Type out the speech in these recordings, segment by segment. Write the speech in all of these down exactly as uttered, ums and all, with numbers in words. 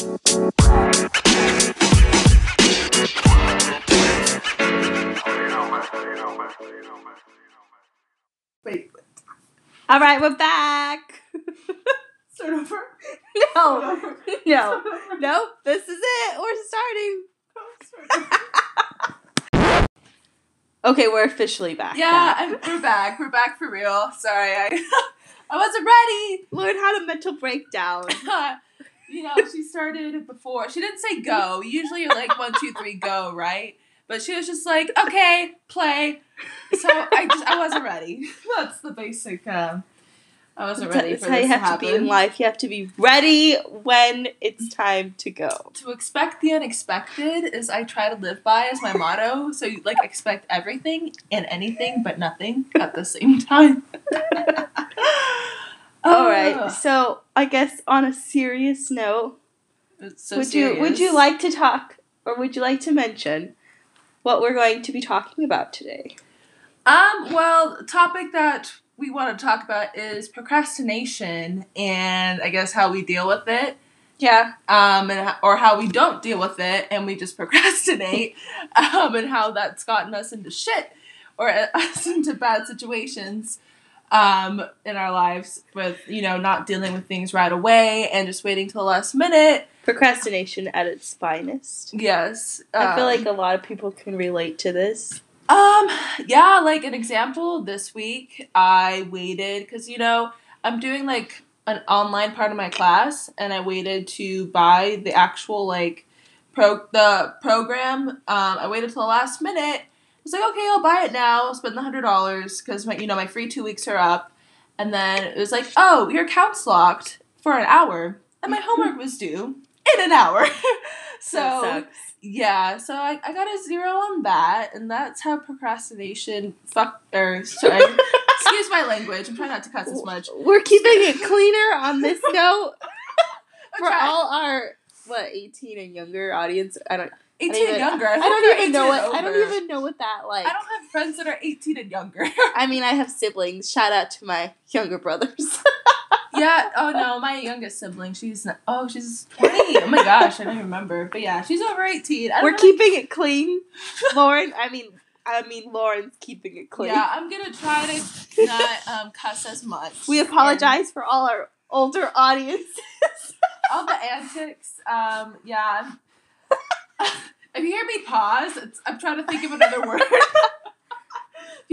Wait. All right, we're back. Start over? No. Start over. No. Nope. This is it. We're starting. Start okay, we're officially back. Yeah, I'm, we're back. We're back for real. Sorry, I I wasn't ready. Lauren had a mental breakdown. You know, she started before. She didn't say go. Usually you're like one, two, three, go, right? But she was just like, okay, play. So I just, I wasn't ready. That's the basic, uh, I wasn't ready for this to happen. That's how you have to be in life. You have to be ready when it's time to go. To expect the unexpected is I try to live by as my motto. So you, like, expect everything and anything but nothing at the same time. All right. So I guess on a serious note, it's so would serious. you would you like to talk or would you like to mention what we're going to be talking about today? Um, well, the topic that we want to talk about is procrastination and I guess how we deal with it. Yeah. Um, and or how we don't deal with it and we just procrastinate um, and how that's gotten us into shit or us into bad situations um, in our lives with, you know, not dealing with things right away and just waiting till the last minute. Procrastination at its finest. Yes. Um, I feel like a lot of people can relate to this. Um, yeah, like an example, this week I waited, because, you know, I'm doing, like, an online part of my class, and I waited to buy the actual, like, pro the program. Um, I waited till the last minute. I was like, okay, I'll buy it now. I'll spend the one hundred dollars, because, my you know, my free two weeks are up. And then it was like, oh, your account's locked for an hour, and my homework was due in an hour. So, yeah, so I, I got a zero on that, and that's how procrastination fuck, or, sorry, excuse my language, I'm trying not to cuss as much. We're keeping it cleaner on this note for okay. all our, what, eighteen and younger audience, I don't eighteen I don't even, and younger. I, I don't even know what, I don't even know what that, like. I don't have friends that are eighteen and younger. I mean, I have siblings, shout out to my younger brothers. Yeah, oh no, my youngest sibling, she's, not, oh, she's twenty, oh my gosh, I don't even remember, but yeah, she's over eighteen. We're know. keeping it clean, Lauren, I mean, I mean, Lauren's keeping it clean. Yeah, I'm gonna try to not um, cuss as much. We apologize and for all our older audiences. All the antics, um, yeah. If you hear me pause, it's, I'm trying to think of another word. If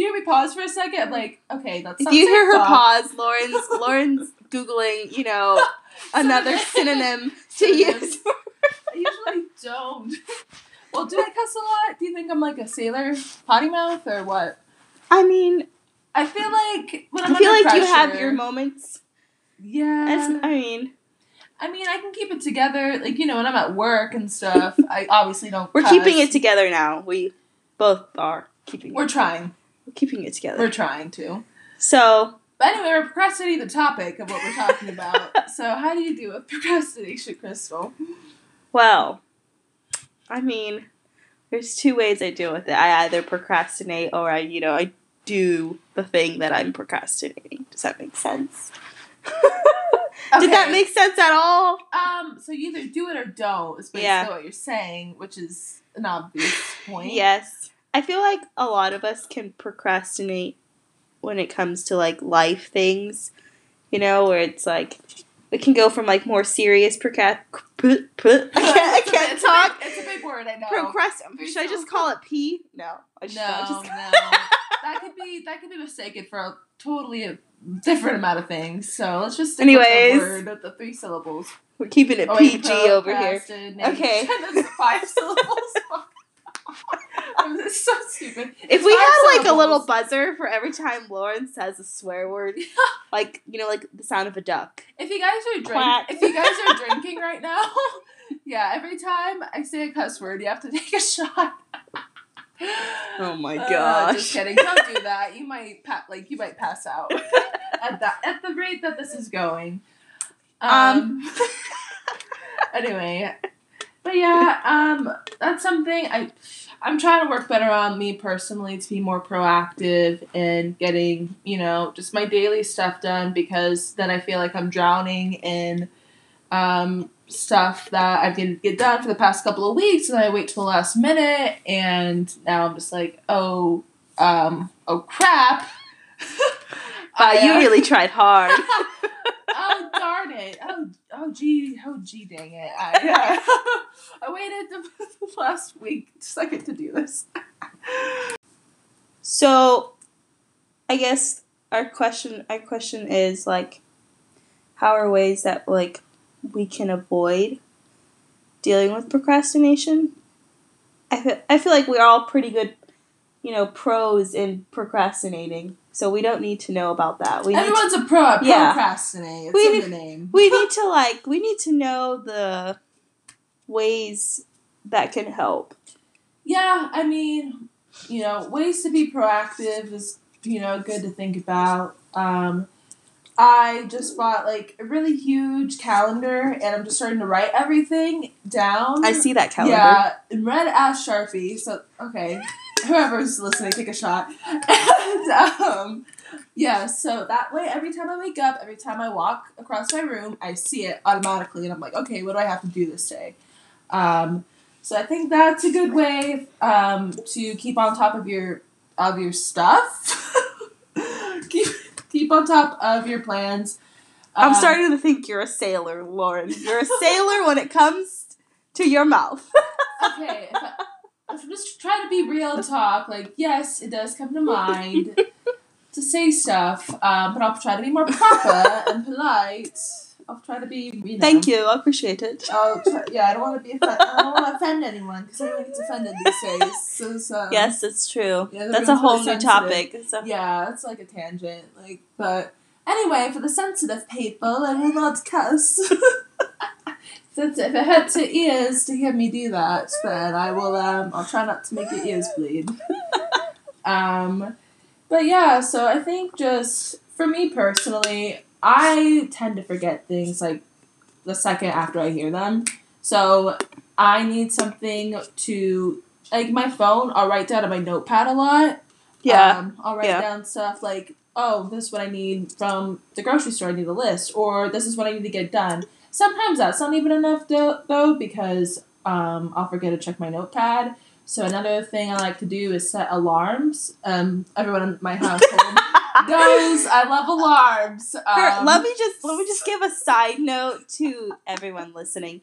you hear me pause for a second, I'm like, okay, that's not If you hear her off. pause, Lauren's Lauren's Googling, you know, another synonym to use. I usually don't. Well, do I cuss a lot? Do you think I'm like a sailor potty mouth or what? I mean, I feel like when I'm I feel under like pressure, you have your moments. Yeah. I mean. I mean, I can keep it together. Like, you know, when I'm at work and stuff, I obviously don't We're cuss. keeping it together now. We both are keeping We're it together. We're trying. We're keeping it together. We're trying to. So. But anyway, we're procrastinating the topic of what we're talking about. So how do you deal with procrastination, Crystal? Well, I mean, there's two ways I deal with it. I either procrastinate or I, you know, I do the thing that I'm procrastinating. Does that make sense? Okay. Did that make sense at all? Um, so you either do it or don't is basically yeah. what you're saying, which is an obvious point. Yes. I feel like a lot of us can procrastinate when it comes to, like, life things, you know, where it's, like, it can go from, like, more serious procrast... I can't, I can't it's talk. A big, it's a big word, I know. Procrast- Should I just call it P? No. I just, no, I just- no. That could be, that could be mistaken for a totally a different amount of things, so let's just stick Anyways, with the word with the three syllables. We're keeping it oh, P G over here. Okay. That's five syllables. This is so stupid. It's if we had syllables. like a little buzzer for every time Lauren says a swear word, like, you know, like the sound of a duck. If you guys are drink, if you guys are drinking right now, yeah, every time I say a cuss word, you have to take a shot. Oh my gosh! Uh, just kidding. Don't do that. You might pa- like you might pass out at that at the rate that this is going. Um. um. Anyway. But yeah, um, that's something I, I'm trying to work better on me personally to be more proactive in getting, you know, just my daily stuff done because then I feel like I'm drowning in um, stuff that I've needed to get done for the past couple of weeks, and I wait till the last minute, and now I'm just like, oh, um, oh crap. Wow, uh, you really tried hard. Oh, darn it. Oh, oh, gee, oh, gee, dang it. I, uh, I waited the last week second to do this. So, I guess our question, our question is, like, how are ways that, like, we can avoid dealing with procrastination? I feel, I feel like we're all pretty good, you know, pros in procrastinating. So we don't need to know about that. We Everyone's need to, a pro at yeah. procrastinating. It's we in need, the name. We need to, like, we need to know the ways that can help. Yeah, I mean, you know, ways to be proactive is, you know, good to think about. Um, I just bought, like, a really huge calendar, and I'm just starting to write everything down. I see that calendar. Yeah, in red-ass Sharpie, so, okay. Whoever's listening, take a shot. And, um, yeah, so that way, every time I wake up, every time I walk across my room, I see it automatically, and I'm like, okay, what do I have to do this day? Um, so I think that's a good way um, to keep on top of your, of your stuff. keep Keep on top of your plans. I'm um, starting to think you're a sailor, Lauren. You're a sailor when it comes to your mouth. Okay. If, I, if I'm just trying to be real talk, like, yes, it does come to mind to say stuff, um, but I'll try to be more proper and polite. I'll try to be, you know. Thank you. I appreciate it. I'll try, yeah, I don't want to be offend- I don't want to offend anyone because everyone gets offended these days. So, so, yes, it's true. Yeah, that's a whole new topic. So. Yeah, it's like a tangent. Like, but anyway, for the sensitive people, I will not cuss. If it hurts your ears to hear me do that, then I will. Um, I'll try not to make your ears bleed. Um, but yeah, so I think just for me personally, I tend to forget things, like, the second after I hear them. So, I need something to, like, my phone, I'll write down on my notepad a lot. Yeah. Um, I'll write yeah. down stuff like, oh, this is what I need from the grocery store, I need a list. Or, this is what I need to get done. Sometimes that's not even enough, do- though, because um, I'll forget to check my notepad. So, another thing I like to do is set alarms. Um, everyone in my household... Guys, I love alarms. Um, Her, let me just let me just give a side note to everyone listening.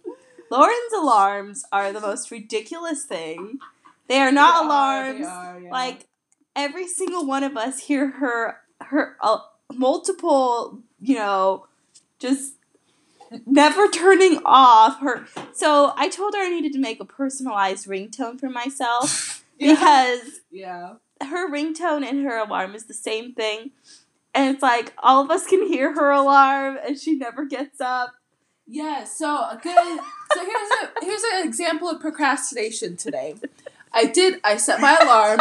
Lauren's alarms are the most ridiculous thing. They are not they alarms. Are, they are, yeah. Like every single one of us hear her her uh, multiple, you know, just never turning off her. So I told her I needed to make a personalized ringtone for myself yeah. because yeah. her ringtone and her alarm is the same thing. And it's like, all of us can hear her alarm, and she never gets up. Yeah, so a good, so here's a, here's an example of procrastination today. I did, I set my alarm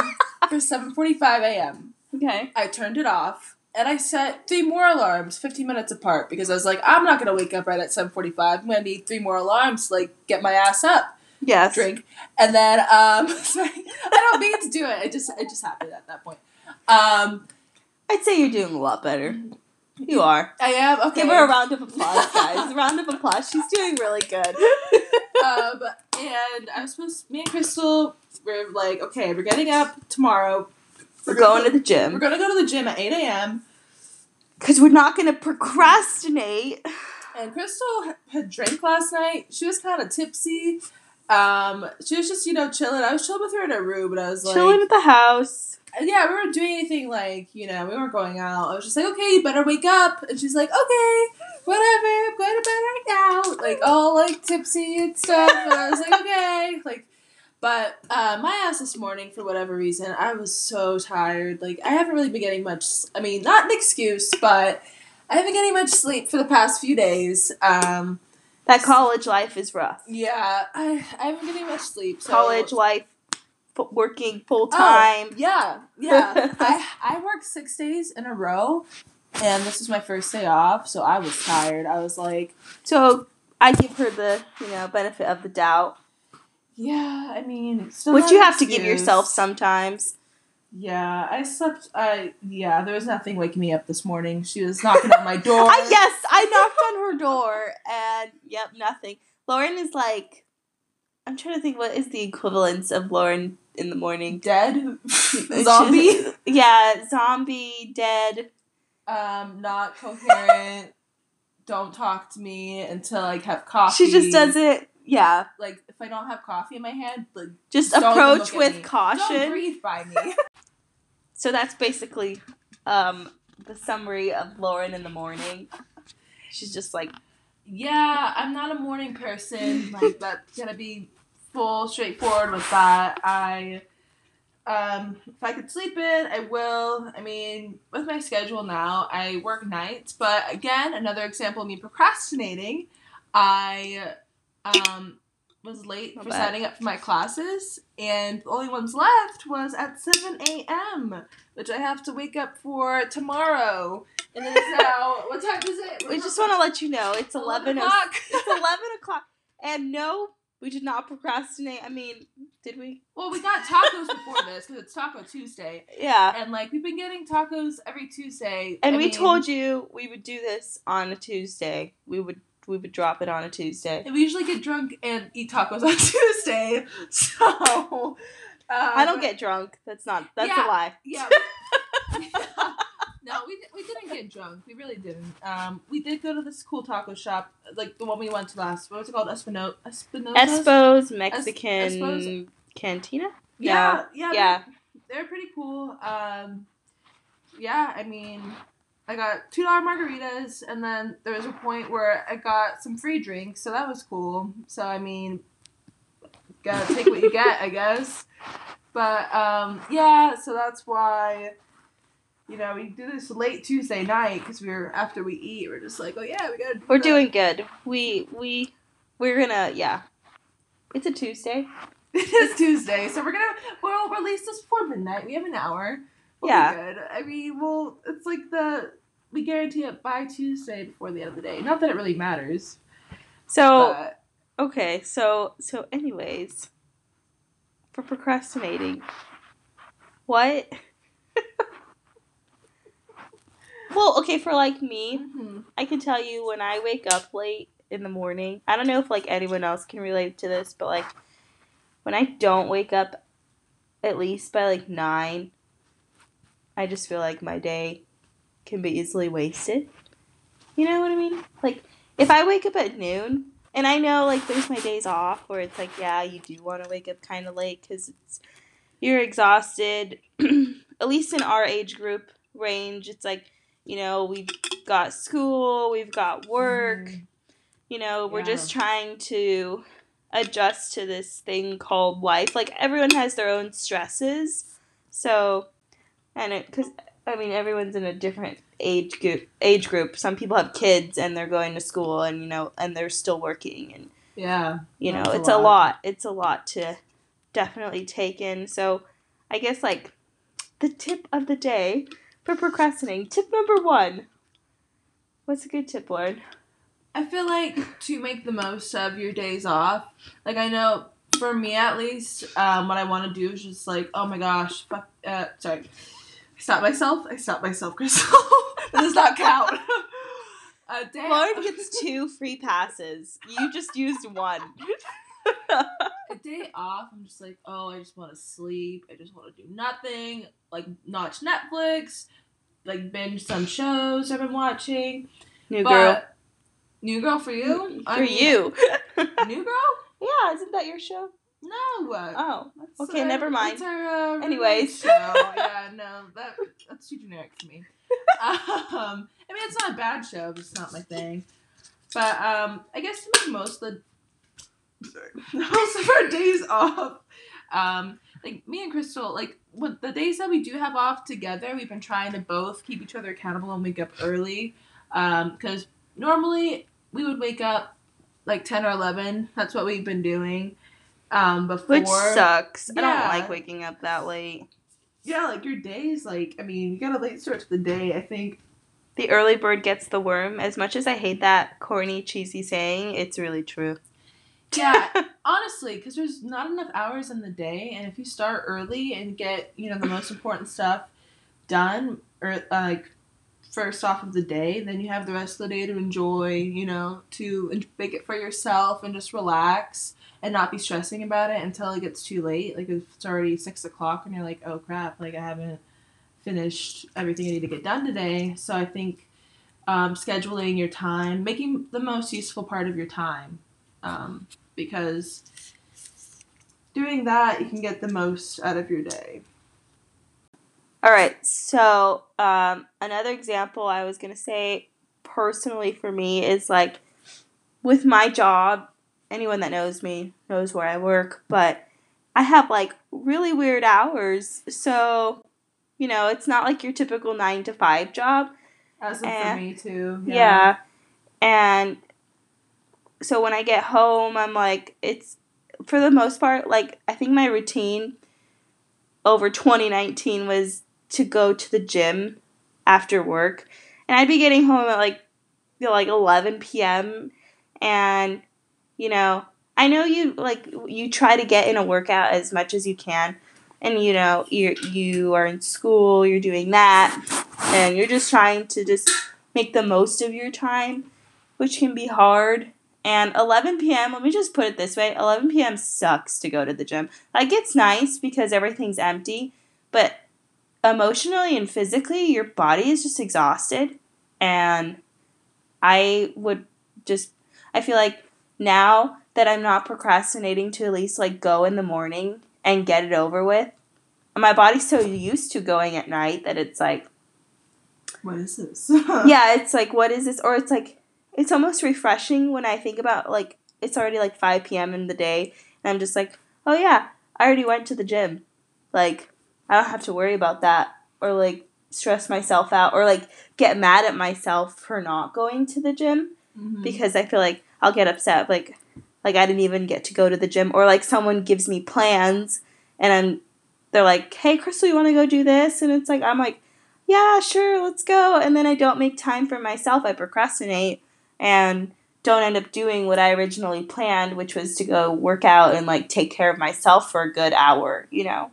for seven forty-five a.m. Okay. I turned it off, and I set three more alarms, fifteen minutes apart, because I was like, I'm not going to wake up right at seven forty-five. I'm going to need three more alarms to, like, get my ass up. Yes. Drink. And then, um, sorry, I don't mean to do it. It just, it just happened at that point. Um, I'd say you're doing a lot better. You are. I am. Okay. Give her a round of applause, guys. A round of applause. She's doing really good. Um, and I was supposed to, me and Crystal were like, okay, we're getting up tomorrow. We're, we're going to the gym. We're going to go to the gym at eight a.m. because we're not going to procrastinate. And Crystal had drank last night. She was kind of tipsy. Um, she was just, you know, chilling. I was chilling with her in her room, but I was like... Chilling at the house. Yeah, we weren't doing anything, like, you know, we weren't going out. I was just like, okay, you better wake up. And she's like, okay, whatever, I'm going to bed right now. Like, all, like, tipsy and stuff. And I was like, okay. Like, but, uh, my ass this morning, for whatever reason, I was so tired. Like, I haven't really been getting much... I mean, not an excuse, but I haven't been getting much sleep for the past few days. Um... That college life is rough. Yeah, I, I haven't been getting much sleep. So. College life, f- working full time. Oh, yeah, yeah. I I worked six days in a row, and this was my first day off, so I was tired. I was like, so I give her the you know benefit of the doubt. Yeah, I mean, which you have excuse. to give yourself sometimes. Yeah, I slept, I, yeah, there was nothing waking me up this morning. She was knocking on my door. I, yes, I knocked on her door, and, yep, nothing. Lauren is like, I'm trying to think, what is the equivalence of Lauren in the morning? Dead? Zombie? Yeah, zombie, dead. Um, not coherent. Don't talk to me until I have coffee. She just does it. Yeah. Like, if I don't have coffee in my hand, like, just approach with caution. Don't breathe by me. So that's basically um, the summary of Lauren in the morning. She's just like, yeah, I'm not a morning person. Like, that's gonna be full straightforward with that. I, um, if I could sleep in, I will. I mean, with my schedule now, I work nights. But again, another example of me procrastinating. I... Um, was late Not for bad. Signing up for my classes, and the only ones left was at seven a.m., which I have to wake up for tomorrow. And it is now, what time is it? We just want to let you know, it's eleven o'clock. It's eleven o'clock. And no, we did not procrastinate. I mean, did we? Well, we got tacos before this, because it's Taco Tuesday. Yeah. And, like, we've been getting tacos every Tuesday. And I we mean, told you we would do this on a Tuesday. We would... We would drop it on a Tuesday. And we usually get drunk and eat tacos on Tuesday. So um, I don't get drunk. That's not. That's yeah, a lie. Yeah. No, we we didn't get drunk. We really didn't. Um, we did go to this cool taco shop, like the one we went to last. What was it called? Espino Espinosa. Espo's Mexican es- Espo's. Cantina. Yeah, yeah, yeah. yeah. They're, they're pretty cool. Um, yeah, I mean. I got two dollar margaritas, and then there was a point where I got some free drinks, so that was cool. So, I mean, gotta take what you get, I guess. But, um, yeah, so that's why, you know, we do this late Tuesday night, because we were, after we eat, we're just like, oh, yeah, we gotta do We're that. doing good. We, we, we're gonna, yeah. It's a Tuesday. It is Tuesday, so we're gonna, we'll release this before midnight. We have an hour. We'll yeah, I mean, well, it's like the we guarantee it by Tuesday before the end of the day. Not that it really matters. So, but. okay, so so anyways, for procrastinating, what? Well, okay, for like me, mm-hmm. I can tell you when I wake up late in the morning. I don't know if like anyone else can relate to this, but like when I don't wake up, at least by like nine. I just feel like my day can be easily wasted. You know what I mean? Like, if I wake up at noon, and I know, like, there's my days off where it's like, yeah, you do want to wake up kind of late because it's you're exhausted. At least in our age group range, it's like, you know, we've got school, we've got work. Mm. You know, we're yeah. just trying to adjust to this thing called life. Like, everyone has their own stresses, so... And it, because, I mean, everyone's in a different age group, age group. Some people have kids and they're going to school and, you know, and they're still working. And, yeah. You know, it's a lot. a lot. It's a lot to definitely take in. So I guess, like, the tip of the day for procrastinating. Tip number one. What's a good tip, Lauren? I feel like to make the most of your days off. Like, I know... For me, at least, um, what I want to do is just like, oh my gosh, fuck, uh, sorry, I stopped myself, I stopped myself, Crystal, that does not count. Uh, damn. Lauren gets two free passes, you just used one. A day off, I'm just like, oh, I just want to sleep, I just want to do nothing, like, watch Netflix, like, binge some shows I've been watching. New but, Girl. New Girl for you? For I mean, you. New Girl? Yeah, isn't that your show? No. Oh, that's okay. Our, never mind. That's our, uh, anyways, show. Yeah, no, that that's too generic for me. um, I mean, it's not a bad show, but it's not my thing. But um, I guess to make most of the sorry, most of our days off, um, like me and Crystal, like when the days that we do have off together, we've been trying to both keep each other accountable and wake up early, because um, normally we would wake up. Like ten or eleven, that's what we've been doing um, before. Which sucks. Yeah. I don't like waking up that late. Yeah, like your days, like, I mean, you got a late start to the day, I think. The early bird gets the worm. As much as I hate that corny, cheesy saying, it's really true. Yeah, honestly, because there's not enough hours in the day, and if you start early and get, you know, the most important stuff done, or like first off of the day, then you have the rest of the day to enjoy, you know, to make it for yourself and just relax and not be stressing about it until it gets too late. Like if it's already six o'clock and you're like, oh crap, like I haven't finished everything I need to get done today. So I think um, scheduling your time, making the most useful part of your time, um, because doing that, you can get the most out of your day. All right, so um, another example I was going to say personally for me is like with my job, anyone that knows me knows where I work, but I have like really weird hours. So, you know, it's not like your typical nine to five job. As for me too. Yeah. yeah. And so when I get home, I'm like, it's for the most part, like I think my routine over twenty nineteen was to go to the gym after work, and I'd be getting home at like you know, like eleven p.m. and you know I know you like you try to get in a workout as much as you can, and you know you you are in school, you're doing that, and you're just trying to just make the most of your time, which can be hard. And eleven p.m., let me just put it this way, eleven p.m. sucks to go to the gym. Like, it's nice because everything's empty, but emotionally and physically, your body is just exhausted. And I would just, I feel like now that I'm not procrastinating to at least, like, go in the morning and get it over with, my body's so used to going at night that it's like, what is this? Yeah, it's like, what is this? Or it's like, it's almost refreshing when I think about, like, it's already, like, five p.m. in the day, and I'm just like, oh, yeah, I already went to the gym. Like, I don't have to worry about that or, like, stress myself out or, like, get mad at myself for not going to the gym mm-hmm. because I feel like I'll get upset. Like, like, I didn't even get to go to the gym, or, like, someone gives me plans, and I'm they're like, hey, Crystal, you want to go do this? And it's like, I'm like, yeah, sure, let's go. And then I don't make time for myself. I procrastinate. And don't end up doing what I originally planned, which was to go work out and, like, take care of myself for a good hour, you know?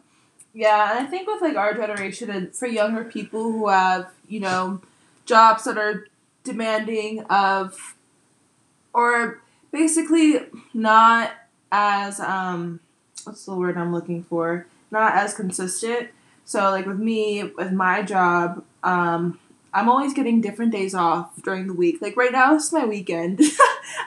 Yeah, and I think with, like, our generation and for younger people who have, you know, jobs that are demanding of or basically not as, um, what's the word I'm looking for? Not as consistent. So, like, with me, with my job, um... I'm always getting different days off during the week. Like, right now, it's my weekend.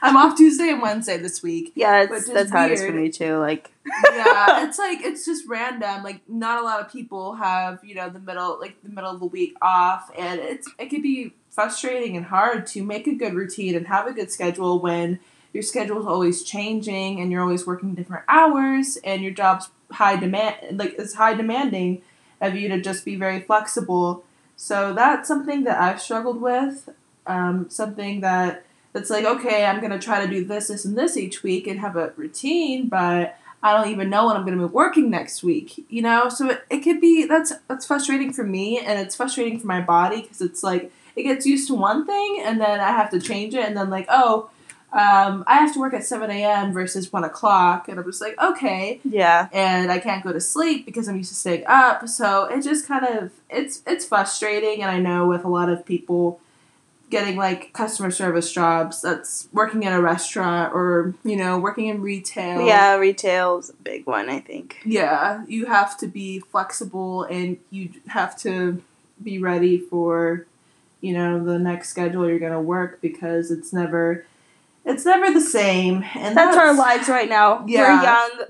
I'm off Tuesday and Wednesday this week. Yeah, it's, that's how it is for me, too. Like, yeah, it's, like, it's just random. Like, not a lot of people have, you know, the middle, like, the middle of the week off. And it's it can be frustrating and hard to make a good routine and have a good schedule when your schedule is always changing and you're always working different hours and your job's high demand, like, it's high demanding of you to just be very flexible. So that's something that I've struggled with, um, something that that's like, okay, I'm going to try to do this, this, and this each week and have a routine, but I don't even know when I'm going to be working next week, you know? So it, it could be, that's that's frustrating for me, and it's frustrating for my body because it's like, it gets used to one thing, and then I have to change it, and then like, oh, um, I have to work at seven a.m. versus one o'clock, and I'm just like, okay. Yeah. And I can't go to sleep because I'm used to staying up, so it just kind of, it's it's frustrating, and I know with a lot of people getting, like, customer service jobs, that's working in a restaurant or, you know, working in retail. Yeah, retail's a big one, I think. Yeah, you have to be flexible, and you have to be ready for, you know, the next schedule you're going to work because it's never... It's never the same. And that's, that's our lives right now. Yeah. We're young,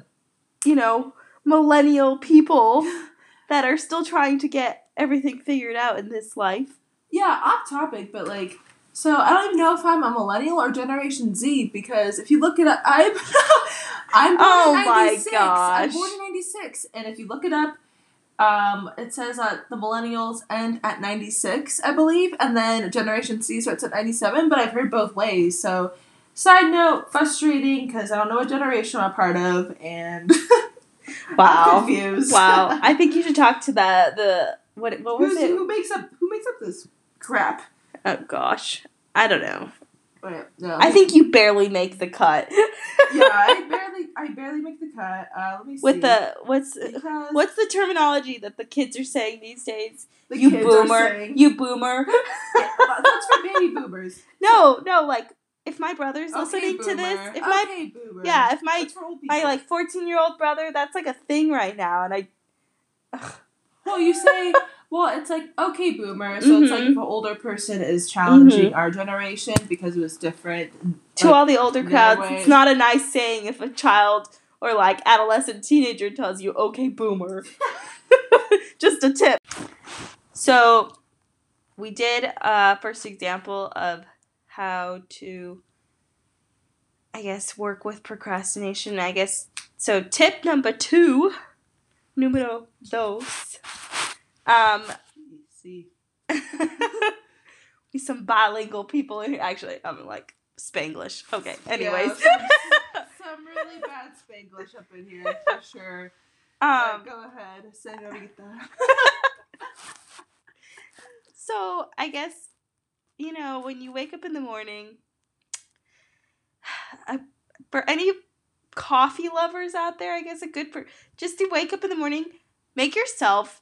you know, millennial people that are still trying to get everything figured out in this life. Yeah, off topic, but like, so I don't even know if I'm a millennial or Generation Z because if you look it up, I'm, I'm born oh in ninety-six. My gosh. I'm born in ninety-six. And if you look it up, um, it says that uh, the millennials end at ninety-six, I believe, and then Generation C starts at ninety-seven, but I've heard both ways, so... Side note, frustrating because I don't know what generation I'm a part of, and wow, I'm confused. Wow, I think you should talk to the the what what was Who's, it? Who makes up who makes up this crap? Oh gosh, I don't know. But, no. I think you barely make the cut. Yeah, I barely, I barely make the cut. Uh, let me see. With the what's because what's the terminology that the kids are saying these days? The you kids boomer, are saying, you boomer. Yeah, that's for baby boomers. No, no, like if my brother's okay, listening boomer. to this, if okay, my boomer. yeah, if my my like fourteen-year-old brother, that's like a thing right now, and I. Ugh. Well, you say. Well, it's like, okay, boomer. So mm-hmm. it's like if an older person is challenging mm-hmm. our generation because it was different. To like, all the older crowds, way. It's not a nice saying if a child or, like, adolescent teenager tells you, okay, boomer. Just a tip. So we did a first example of how to, I guess, work with procrastination, I guess. So tip number two, numero dos. Um, see, we some bilingual people in here. Actually, I'm like Spanglish. Okay, anyways, yeah, some, some really bad Spanglish up in here for sure. Um, but go ahead, señorita. So I guess you know when you wake up in the morning. I, for any coffee lovers out there, I guess a good per- just to wake up in the morning, make yourself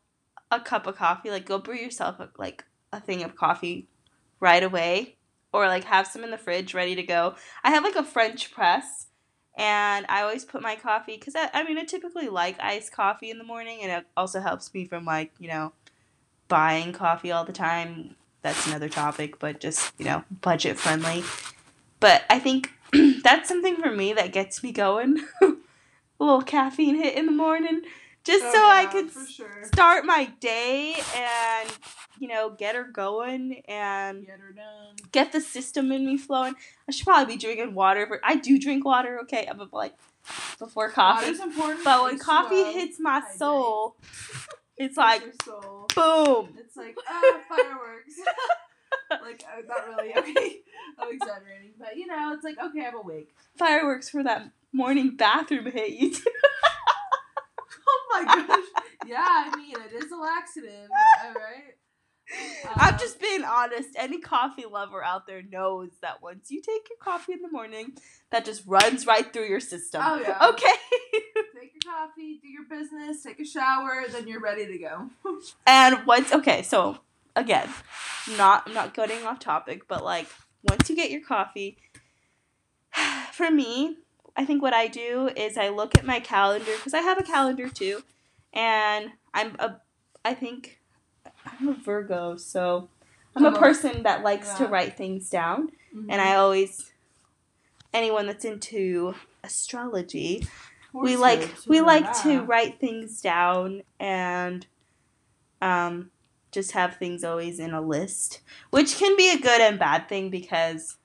a cup of coffee, like go brew yourself a, like a thing of coffee right away, or like have some in the fridge ready to go. I have like a French press, and I always put my coffee because I, I mean I typically like iced coffee in the morning, and it also helps me from like you know buying coffee all the time. That's another topic, but just you know budget friendly. But I think that's something for me that gets me going. A little caffeine hit in the morning. Just oh, so yeah, I could sure. start my day and, you know, get her going and get, her done. Get the system in me flowing. I should probably be drinking water. But I do drink water, okay, but like before coffee. Water's important. But when coffee slow, hits my hydrate. soul, it's like soul. boom. It's like, ah, fireworks. Like, I'm not really, okay, I'm exaggerating. But, you know, it's like, okay, I'm awake. Fireworks for that morning bathroom hit. Oh my gosh. Yeah, I mean, it is a laxative, all right? Um, I'm just being honest. Any coffee lover out there knows that once you take your coffee in the morning, that just runs right through your system. Oh, yeah. Okay. Take your coffee, do your business, take a shower, then you're ready to go. And once, okay, so, again, not I'm not getting off topic, but, like, once you get your coffee, for me, I think what I do is I look at my calendar, because I have a calendar too, and I'm a, I think, I'm a Virgo, so I'm a person that likes yeah. to write things down, mm-hmm. and I always, anyone that's into astrology, we like, we like that. to write things down, and, um, just have things always in a list, which can be a good and bad thing, because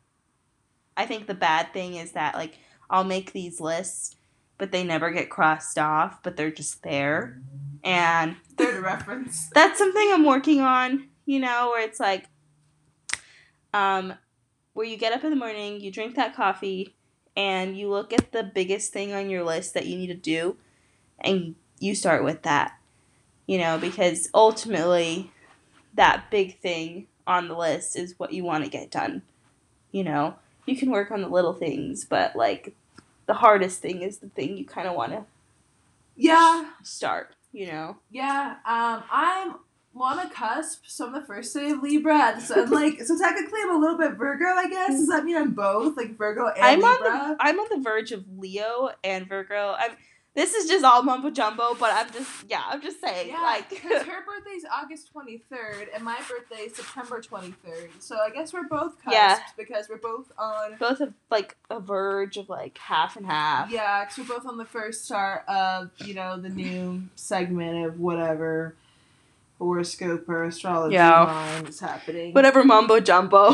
I think the bad thing is that, like, I'll make these lists, but they never get crossed off, but they're just there. And they're the reference. That's something I'm working on, you know, where it's like, um, where you get up in the morning, you drink that coffee, and you look at the biggest thing on your list that you need to do, and you start with that, you know, because ultimately that big thing on the list is what you want to get done, you know. You can work on the little things, but, like, the hardest thing is the thing you kind of want to yeah. start, you know? Yeah. Um, I'm on a cusp, so I'm the first day of Libra. So, like, so technically I'm a little bit Virgo, I guess. Does that mean I'm both, like, Virgo and I'm Libra? On the, I'm on the verge of Leo and Virgo. I'm, this is just all mumbo-jumbo, but I'm just, yeah, I'm just saying. Yeah, like, because her birthday's August twenty-third, and my birthday's September twenty-third. So I guess we're both cusps, yeah. because we're both on... Both of, like, a verge of, like, half and half. Yeah, because we're both on the first start of, you know, the new segment of whatever horoscope or astrology yeah. is happening. Whatever mumbo-jumbo.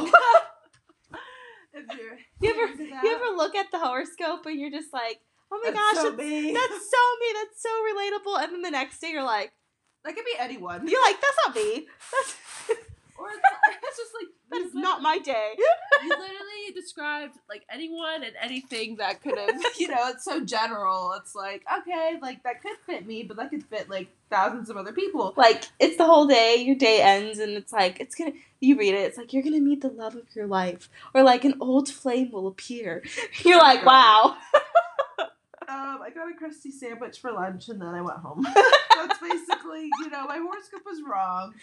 if you're you ever that. You ever look at the horoscope and you're just like, oh my that's gosh, so me. that's so me, that's so relatable. And then the next day you're like, that could be anyone. You're like, that's not me. That's... Or was it's just like, that is not my day. You literally described like anyone and anything that could have, you know, it's so general. It's like, okay, like that could fit me, but that could fit like thousands of other people. Like, it's the whole day, your day ends, and it's like, it's gonna, you read it, it's like, you're gonna meet the love of your life, or like an old flame will appear. You're like, oh, wow. Um, I got a crusty sandwich for lunch, and then I went home. That's basically, you know, my horoscope was wrong.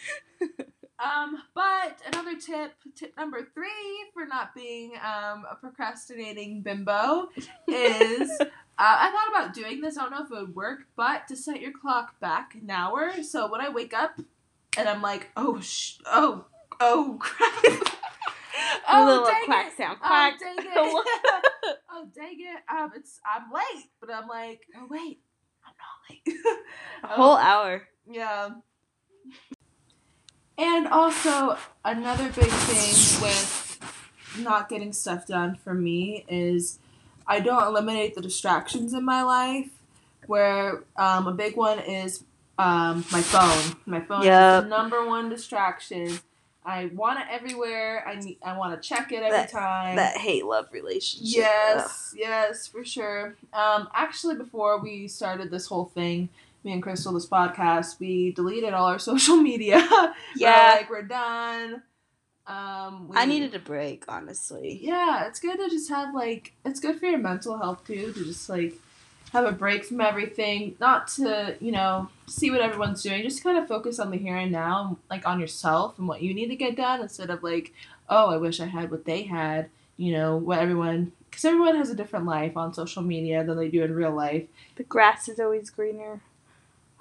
Um, but another tip, tip number three for not being um, a procrastinating bimbo is, uh, I thought about doing this, I don't know if it would work, but to set your clock back an hour. So when I wake up, and I'm like, oh, sh- oh, oh, crap. Oh, a little dang quack it. sound. Quack. Oh, dang it. Oh, dang it. Um, it's, I'm late. But I'm like, oh, wait. I'm not late. A um, whole hour. Yeah. And also, another big thing with not getting stuff done for me is I don't eliminate the distractions in my life, where um, a big one is um, my phone. My phone yep. is the number one distraction. I want it everywhere. I need, I want to check it every that, time. That hate-love relationship. Yes, Ugh. yes, for sure. Um, actually, before we started this whole thing, me and Crystal, this podcast, we deleted all our social media. Yeah. We're like, we're done. Um, we, I needed a break, honestly. Yeah, it's good to just have, like, it's good for your mental health, too, to just, like, have a break from everything. Not to, you know, see what everyone's doing. Just kind of focus on the here and now, like on yourself and what you need to get done, instead of like, oh, I wish I had what they had. You know, what everyone, because everyone has a different life on social media than they do in real life. The grass is always greener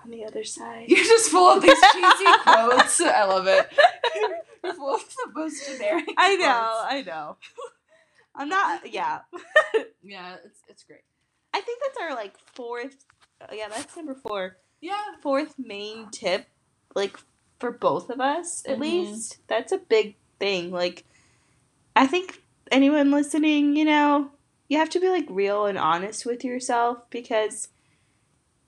on the other side. You're just full of these cheesy quotes. I love it. You're full of the most generic I know, quotes. I know. I'm not, yeah. Yeah, it's it's great. I think that's our, like, fourth, oh, yeah, that's number four. Yeah. Fourth main tip, like, for both of us, at mm-hmm. least. That's a big thing. Like, I think anyone listening, you know, you have to be, like, real and honest with yourself, because,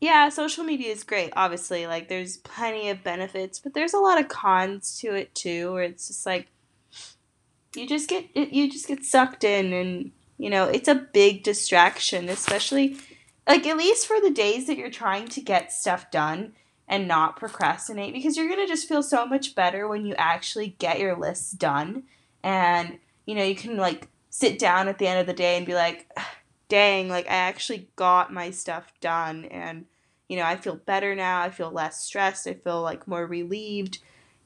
yeah, social media is great, obviously. Like, there's plenty of benefits, but there's a lot of cons to it, too, where it's just, like, you just get, you just get sucked in, and, you know, it's a big distraction, especially, like, at least for the days that you're trying to get stuff done and not procrastinate, because you're going to just feel so much better when you actually get your list done. And, you know, you can, like, sit down at the end of the day and be like, dang, like, I actually got my stuff done. And, you know, I feel better now. I feel less stressed. I feel, like, more relieved.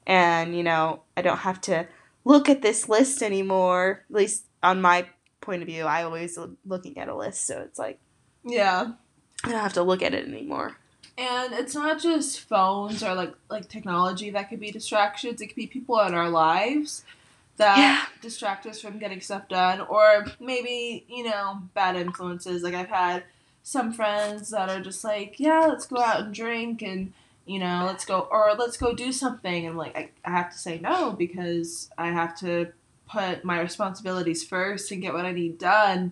And, you know, I don't have to look at this list anymore, at least on my point of view. I always l- looking at a list, so it's like, yeah, I don't have to look at it anymore. And it's not just phones or like like technology that could be distractions. It could be people in our lives that yeah. distract us from getting stuff done, or maybe, you know, bad influences. Like, I've had some friends that are just like, yeah, let's go out and drink, and, you know, let's go or let's go do something, and like I, I have to say no, because I have to put my responsibilities first and get what I need done.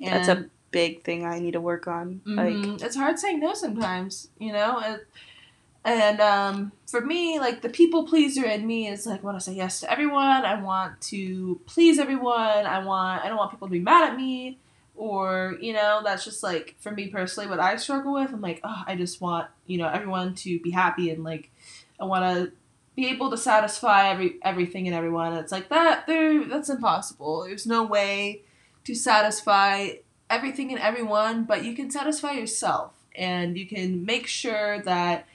And that's a big thing I need to work on. Mm-hmm. Like, it's hard saying no sometimes, you know? And, and um, for me, like, the people pleaser in me is, like, I want to say yes to everyone. I want to please everyone. I want, I don't want people to be mad at me. Or, you know, that's just, like, for me personally, what I struggle with. I'm like, oh, I just want, you know, everyone to be happy, and, like, I want to be able to satisfy every everything and everyone. It's like, that, there, that's impossible. There's no way to satisfy everything and everyone, but you can satisfy yourself, and you can make sure that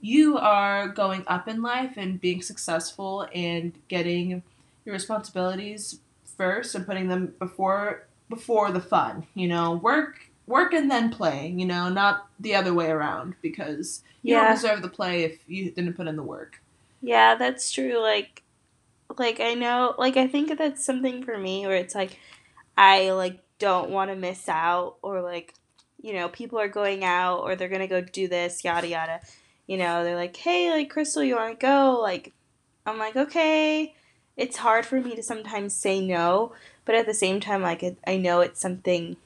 you are going up in life and being successful and getting your responsibilities first and putting them before before the fun, you know, work work and then play, you know, not the other way around, because you yeah. don't deserve the play if you didn't put in the work. Yeah, that's true. Like, like I know, like, I think that's something for me where it's like, I, like, don't want to miss out, or, like, you know, people are going out, or they're going to go do this, yada, yada. You know, they're like, hey, like, Crystal, you want to go? Like, I'm like, okay. It's hard for me to sometimes say no, but at the same time, like, it, I know it's something,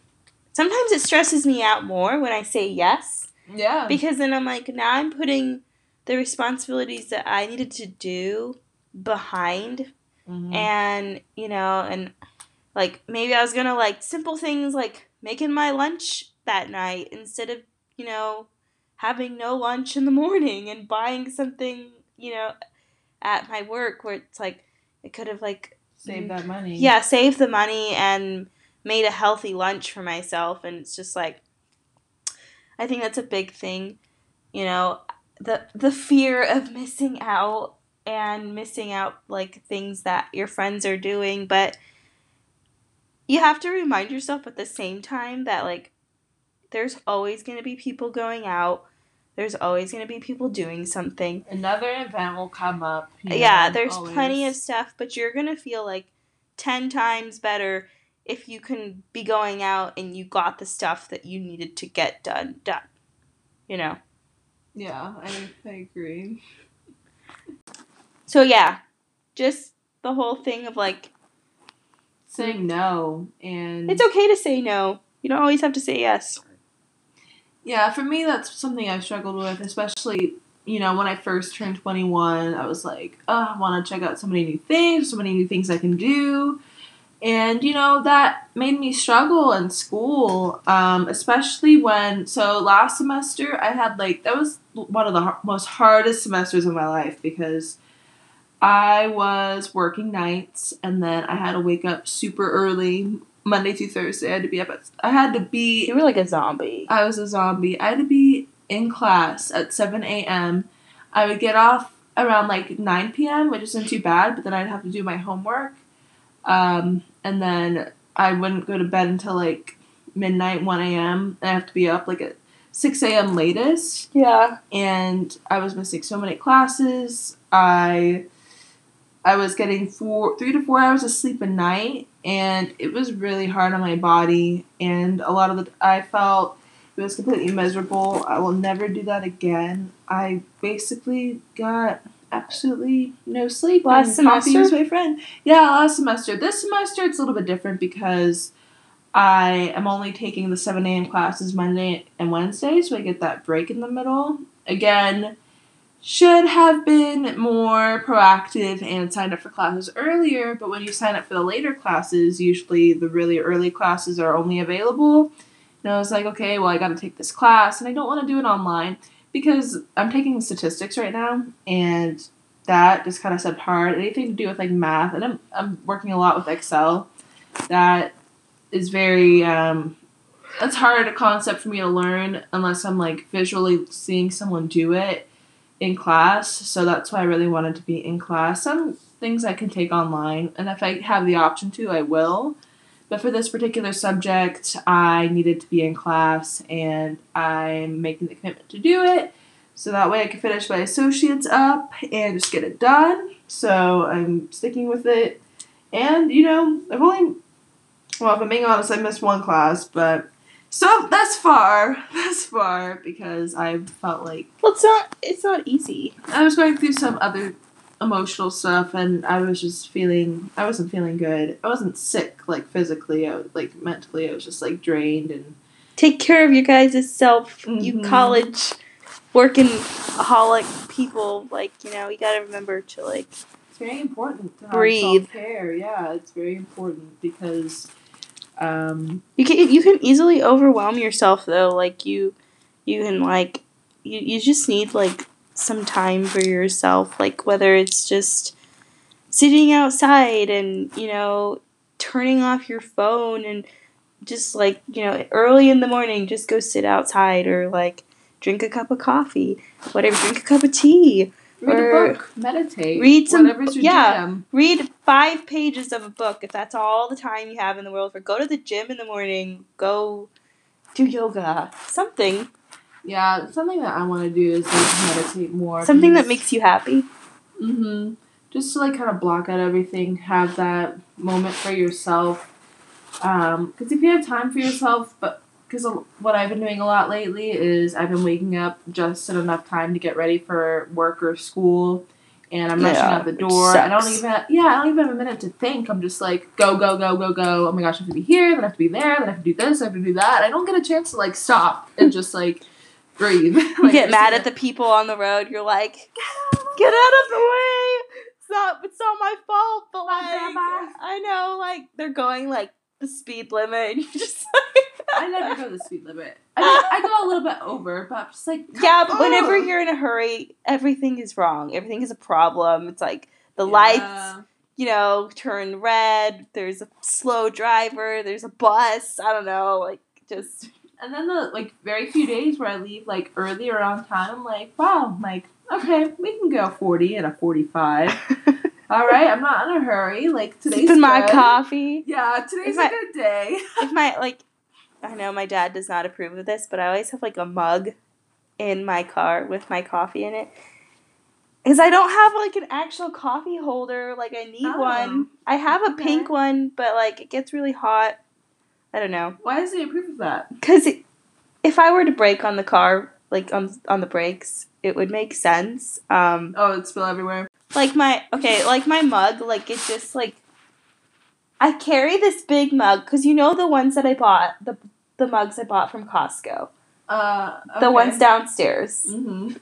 sometimes it stresses me out more when I say yes. Yeah. Because then I'm like, now I'm putting the responsibilities that I needed to do behind. Mm-hmm. And, you know, and like maybe I was going to like simple things like making my lunch that night instead of, you know, having no lunch in the morning and buying something, you know, at my work where it's like it could have like saved that money. Yeah, saved the money and made a healthy lunch for myself. And it's just like, I think that's a big thing, you know, the the fear of missing out and missing out like things that your friends are doing. But you have to remind yourself at the same time that like there's always going to be people going out. There's always going to be people doing something. Another event will come up. You know, yeah, there's always plenty of stuff, but you're going to feel like ten times better if you can be going out and you got the stuff that you needed to get done, done. You know? Yeah, I, I agree. So, yeah, just the whole thing of, like, saying no. And it's okay to say no. You don't always have to say yes. Yeah, for me, that's something I've struggled with, especially, you know, when I first turned twenty-one, I was like, oh, I want to check out so many new things, so many new things I can do. And, you know, that made me struggle in school, um, especially when, so last semester I had, like, that was one of the har- most hardest semesters of my life because I was working nights and then I had to wake up super early Monday through Thursday. I had to be up at, I had to be. You were like a zombie. I was a zombie. I had to be in class at seven a.m. I would get off around like nine p.m., which isn't too bad, but then I'd have to do my homework. Um, and then I wouldn't go to bed until like midnight, one a.m. And I have to be up like at six a.m. latest. Yeah. And I was missing so many classes. I... I was getting four, three to four hours of sleep a night, and it was really hard on my body, and a lot of the, I felt it was completely miserable. I will never do that again. I basically got absolutely no sleep. Last semester? Was my friend. Yeah, last semester. This semester, it's a little bit different because I am only taking the seven a.m. classes Monday and Wednesday, so I get that break in the middle. Again, should have been more proactive and signed up for classes earlier, but when you sign up for the later classes, usually the really early classes are only available. And I was like, okay, well, I got to take this class, and I don't want to do it online because I'm taking statistics right now, and that just kind of subpar. Anything to do with, like, math, and I'm, I'm working a lot with Excel. That is very, um, that's hard a concept for me to learn unless I'm, like, visually seeing someone do it in class, so that's why I really wanted to be in class. Some things I can take online, and if I have the option to, I will. But for this particular subject, I needed to be in class, and I'm making the commitment to do it, so that way I can finish my associates up and just get it done. So I'm sticking with it. And, you know, I've only, well, if I'm being honest, I missed one class, but so that's far, that's far, because I felt like, well, it's not, it's not easy. I was going through some other emotional stuff, and I was just feeling, I wasn't feeling good. I wasn't sick, like, physically, I was, like, mentally, I was just, like, drained. And take care of your guys' self, mm-hmm. You college, working-aholic people, like, you know, you gotta remember to, like, it's very important to breathe. Have self-care, yeah, it's very important, because Um, you can you can easily overwhelm yourself though, like you you can like you, you just need like some time for yourself, like whether it's just sitting outside and, you know, turning off your phone and just like, you know, early in the morning just go sit outside or like drink a cup of coffee, whatever, drink a cup of tea. Read or a book. Meditate. Read some. Whatever's your yeah. G M. Read five pages of a book if that's all the time you have in the world. Or go to the gym in the morning. Go do yoga. Something. Yeah, something that I want to do is like meditate more. Something that makes you happy. Mm-hmm. Just to like kind of block out everything. Have that moment for yourself. Um, because if you have time for yourself, but. Because what I've been doing a lot lately is I've been waking up just in enough time to get ready for work or school, and I'm yeah, rushing out the door. I don't even have, yeah, I don't even have a minute to think. I'm just like, go, go, go, go, go. Oh my gosh, I have to be here, then I have to be there, then I have to do this, I have to do that. I don't get a chance to like stop and just like breathe. Like, you get mad at the people on the road. You're like, get out of the way. it's not it's not my fault, but like oh, I know, like they're going like the speed limit and you just like I never go the speed limit. I mean, I go a little bit over, but I'm just like yeah, but on. Whenever you're in a hurry, everything is wrong. Everything is a problem. It's like the yeah. lights, you know, turn red, there's a slow driver, there's a bus, I don't know, like just and then the like very few days where I leave like early or on time, I'm like, wow, I'm like, okay, we can go forty and a forty-five. All right, I'm not in a hurry. Like today's good. My coffee. Yeah, today's my, a good day. If my like, I know my dad does not approve of this, but I always have like a mug in my car with my coffee in it, because I don't have like an actual coffee holder. Like I need oh, one. I have a okay. pink one, but like it gets really hot. I don't know. Why does he approve of that? Because if I were to brake on the car, like on on the brakes, it would make sense. Um, oh, it'd spill everywhere. Like my, okay, like my mug, like it's just like, I carry this big mug, because you know the ones that I bought, the the mugs I bought from Costco. Uh, okay. The ones downstairs. Mm-hmm.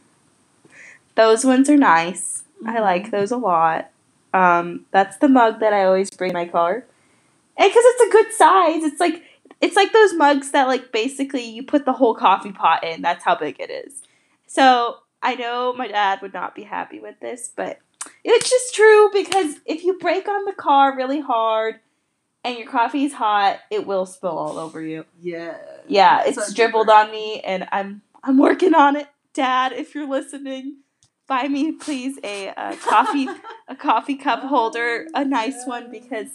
Those ones are nice. Mm-hmm. I like those a lot. Um, that's the mug that I always bring in my car. And because it's a good size, it's like it's like those mugs that like basically you put the whole coffee pot in. That's how big it is. So I know my dad would not be happy with this, but it's just true, because if you brake on the car really hard and your coffee's hot, it will spill all over you. Yeah. Yeah, it's dribbled on me, and I'm I'm working on it, Dad. If you're listening, buy me please a, a coffee a coffee cup holder, a nice yeah. one, because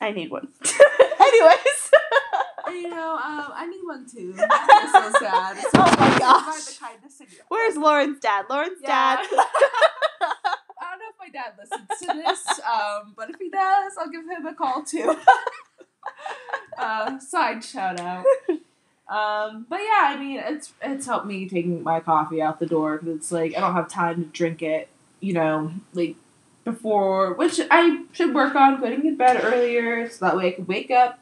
I need one. Anyways. You know, um, I need one too. That's so sad. So oh my gosh. Where's Lauren's dad? Lauren's yeah. dad. I don't know if my dad listens to this, um, but if he does, I'll give him a call too. uh, side shout out. Um, but yeah, I mean, it's it's helped me taking my coffee out the door, because it's like I don't have time to drink it, you know, like before, which I should work on putting in bed earlier, so that way I can wake up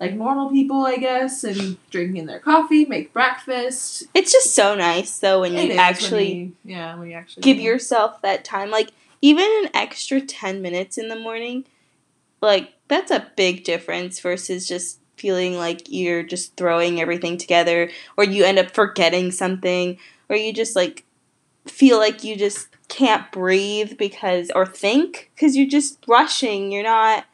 like normal people, I guess, and drinking their coffee, make breakfast. It's just so nice though when it you actually when you, yeah, when you actually give yeah. yourself that time. Like even an extra ten minutes in the morning, like that's a big difference versus just feeling like you're just throwing everything together, or you end up forgetting something, or you just like feel like you just can't breathe because or think because you're just rushing. You're not.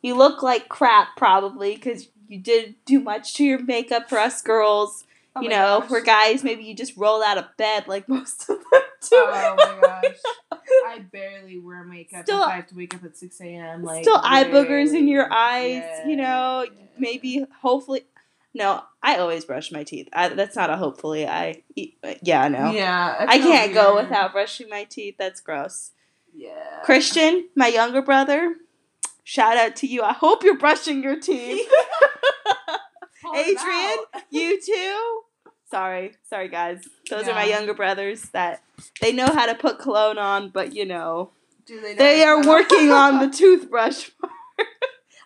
You look like crap probably because you did too much to your makeup. For us girls, oh you know, gosh. For guys, maybe you just roll out of bed like most of them do. Oh my gosh, I barely wear makeup. Still, if I have to wake up at six a m. Like still eye boogers in your eyes. Yeah, you know, yeah. maybe hopefully. No, I always brush my teeth. I, that's not a hopefully. I yeah no yeah I can't weird. go without brushing my teeth. That's gross. Yeah, Christian, my younger brother. Shout out to you. I hope you're brushing your teeth. Adrian, you too. Sorry. Sorry, guys. Those yeah. are my younger brothers that they know how to put cologne on, but, you know, Do they, know they are know? working on the toothbrush part.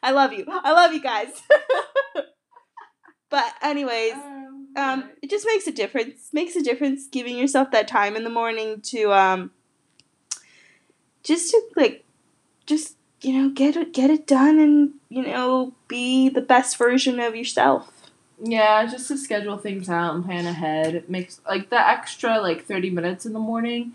I love you. I love you guys. But anyways, um, um, it just makes a difference. Makes a difference giving yourself that time in the morning to um, just to, like, just... you know, get it, get it done and, you know, be the best version of yourself. Yeah, just to schedule things out and plan ahead. It makes, like, the extra, like, thirty minutes in the morning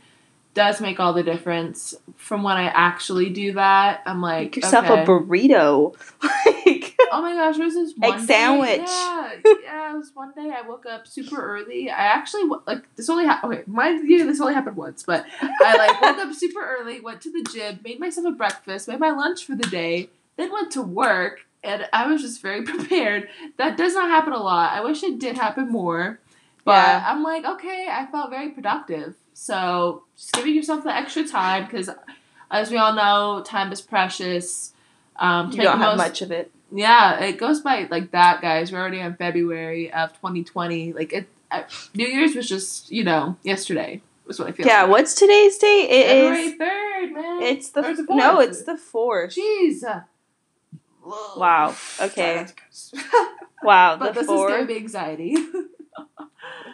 does make all the difference from when I actually do that. I'm like, Make yourself okay. a burrito. Like, oh, my gosh, was this one egg sandwich. Day? Yeah, yeah, it was one day I woke up super early. I actually, like, this only happened, okay, mind you, this only happened once, but I, like, woke up super early, went to the gym, made myself a breakfast, made my lunch for the day, then went to work, and I was just very prepared. That does not happen a lot. I wish it did happen more, but yeah. I'm like, okay, I felt very productive. So, just giving yourself the extra time, because as we all know, time is precious. Um, you don't most, have much of it. Yeah, it goes by like that, guys. We're already in February of twenty twenty. Like, it, uh, New Year's was just, you know, yesterday was what I feel yeah, like. Yeah, what's today's date? It February is... February third, man. It's the... the no, it's the fourth. Jeez. Whoa. Wow. Okay. Wow, but the fourth. But this fourth. Is going to be anxiety.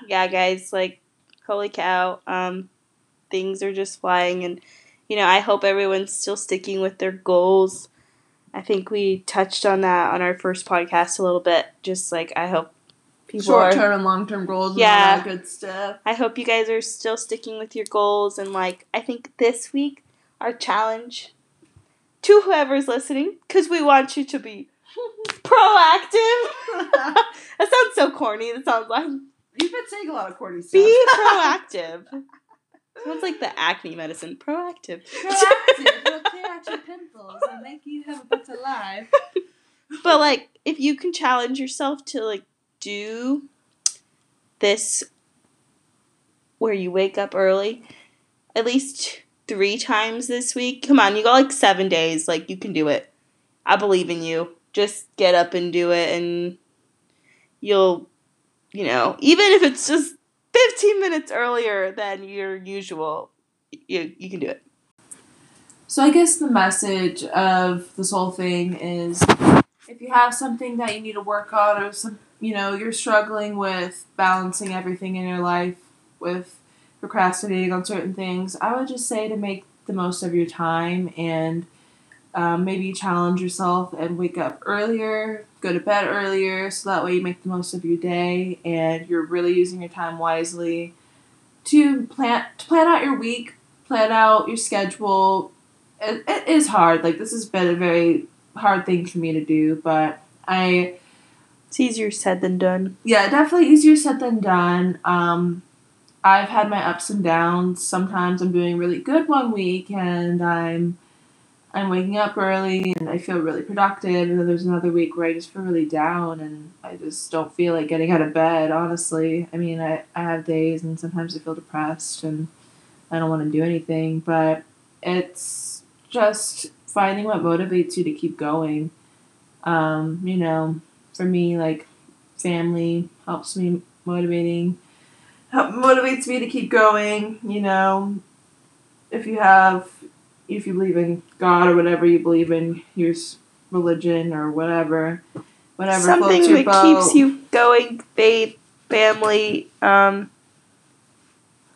Yeah, guys, like... holy cow, um, things are just flying, and you know, I hope everyone's still sticking with their goals. I think we touched on that on our first podcast a little bit. Just, like, I hope people Short-term are, and long-term goals yeah, and all that good stuff. I hope you guys are still sticking with your goals. And, like, I think this week our challenge to whoever's listening, because we want you to be proactive. That sounds so corny. That sounds like... You've been saying a lot of corny stuff. Be proactive. Sounds like the acne medicine. Proactive. Proactive. We'll clear out your pimples and make you have a bit of life. But, like, if you can challenge yourself to, like, do this where you wake up early at least three times this week. Come on, you got, like, seven days. Like, you can do it. I believe in you. Just get up and do it, and you'll... You know, even if it's just fifteen minutes earlier than your usual, you you can do it. So I guess the message of this whole thing is if you have something that you need to work on or, some, you know, you're struggling with balancing everything in your life with procrastinating on certain things, I would just say to make the most of your time and um, maybe challenge yourself and wake up earlier, go to bed earlier, so that way you make the most of your day and you're really using your time wisely to plan to plan out your week, plan out your schedule. It, it is hard. Like, this has been a very hard thing for me to do, but I... It's easier said than done. Yeah, definitely easier said than done. Um, I've had my ups and downs. Sometimes I'm doing really good one week and I'm... I'm waking up early and I feel really productive, and then there's another week where I just feel really down and I just don't feel like getting out of bed, honestly. I mean, I, I have days and sometimes I feel depressed and I don't want to do anything, but it's just finding what motivates you to keep going. Um, you know, for me, like, family helps me motivating, help, motivates me to keep going, you know. If you have... If you believe in God or whatever you believe in, your religion or whatever, whatever something your that boat. Keeps you going, faith, family. Um,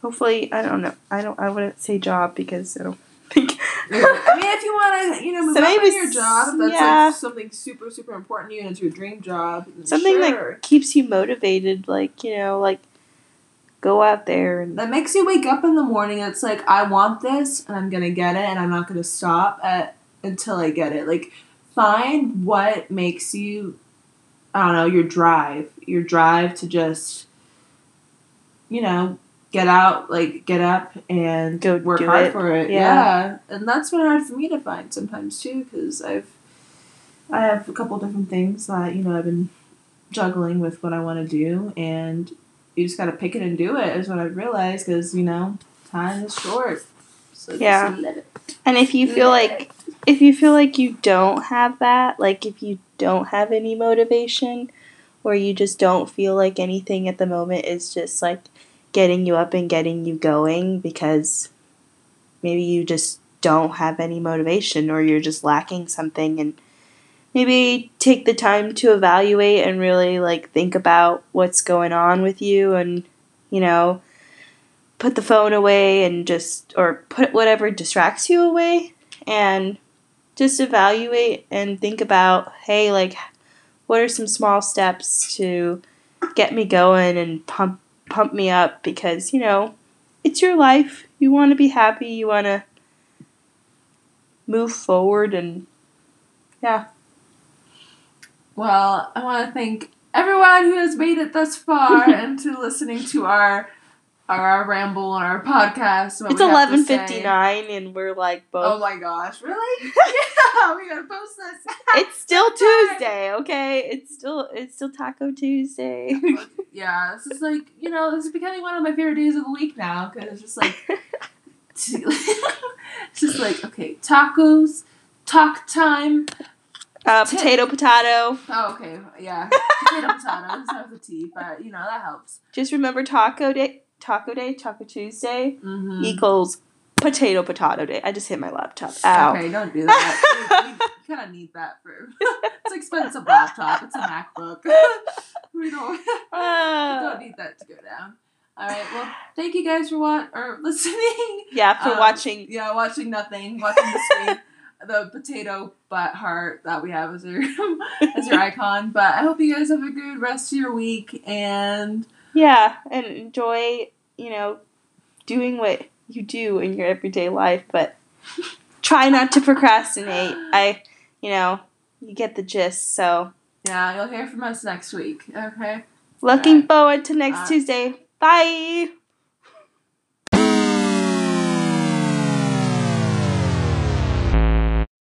hopefully, I don't know. I don't. I wouldn't say job because I don't think. Yeah. I mean, if you want to, you know, move so up maybe, on your job, if that's yeah. like something super, super important to you, and it's your dream job. Something sure. that keeps you motivated, like, you know, like. Go out there. And that makes you wake up in the morning and it's like, I want this and I'm going to get it and I'm not going to stop at until I get it. Like, find what makes you, I don't know, your drive. Your drive to just, you know, get out, like, get up and go work hard for it. Yeah. yeah. And that's been hard for me to find sometimes, too, because I've, I have a couple different things that, you know, I've been juggling with what I want to do, and you just gotta pick it and do it is what I realized, because, you know, time is short. So yeah. Just let it. And if you feel let like it. if you feel like you don't have that, like, if you don't have any motivation or you just don't feel like anything at the moment is just, like, getting you up and getting you going, because maybe you just don't have any motivation or you're just lacking something, and maybe take the time to evaluate and really, like, think about what's going on with you, and, you know, put the phone away and just, or put whatever distracts you away, and just evaluate and think about, hey, like, what are some small steps to get me going and pump pump me up, because, you know, it's your life. You want to be happy. You want to move forward, and, yeah. Well, I want to thank everyone who has made it thus far and to listening to our our ramble and our podcast. It's eleven fifty nine, and we're like both. Oh my gosh! Really? Yeah, we gotta post this. It's still Tuesday, okay? It's still it's still Taco Tuesday. Yeah, this is, like, you know, this is becoming one of my favorite days of the week now, because it's just like it's just like, okay, tacos, talk time. Uh, potato, potato. Oh, okay. Yeah. Potato, potato. It's not the tea, but, you know, that helps. Just remember Taco Day, Taco Day, Taco Tuesday mm-hmm. equals Potato, Potato Day. I just hit my laptop. Ow. Okay, don't do that. We, we kind of need that for... It's an expensive laptop. It's a MacBook. We don't, uh, we don't need that to go down. All right. Well, thank you guys for watching or listening. Yeah, for um, watching. Yeah, watching nothing. Watching the screen. The potato butt heart that we have as your as your icon. But I hope you guys have a good rest of your week and yeah, and enjoy, you know, doing what you do in your everyday life, but try not to procrastinate. I, you know, you get the gist, so. Yeah, you'll hear from us next week, okay? Looking right. forward to next uh, Tuesday. Bye!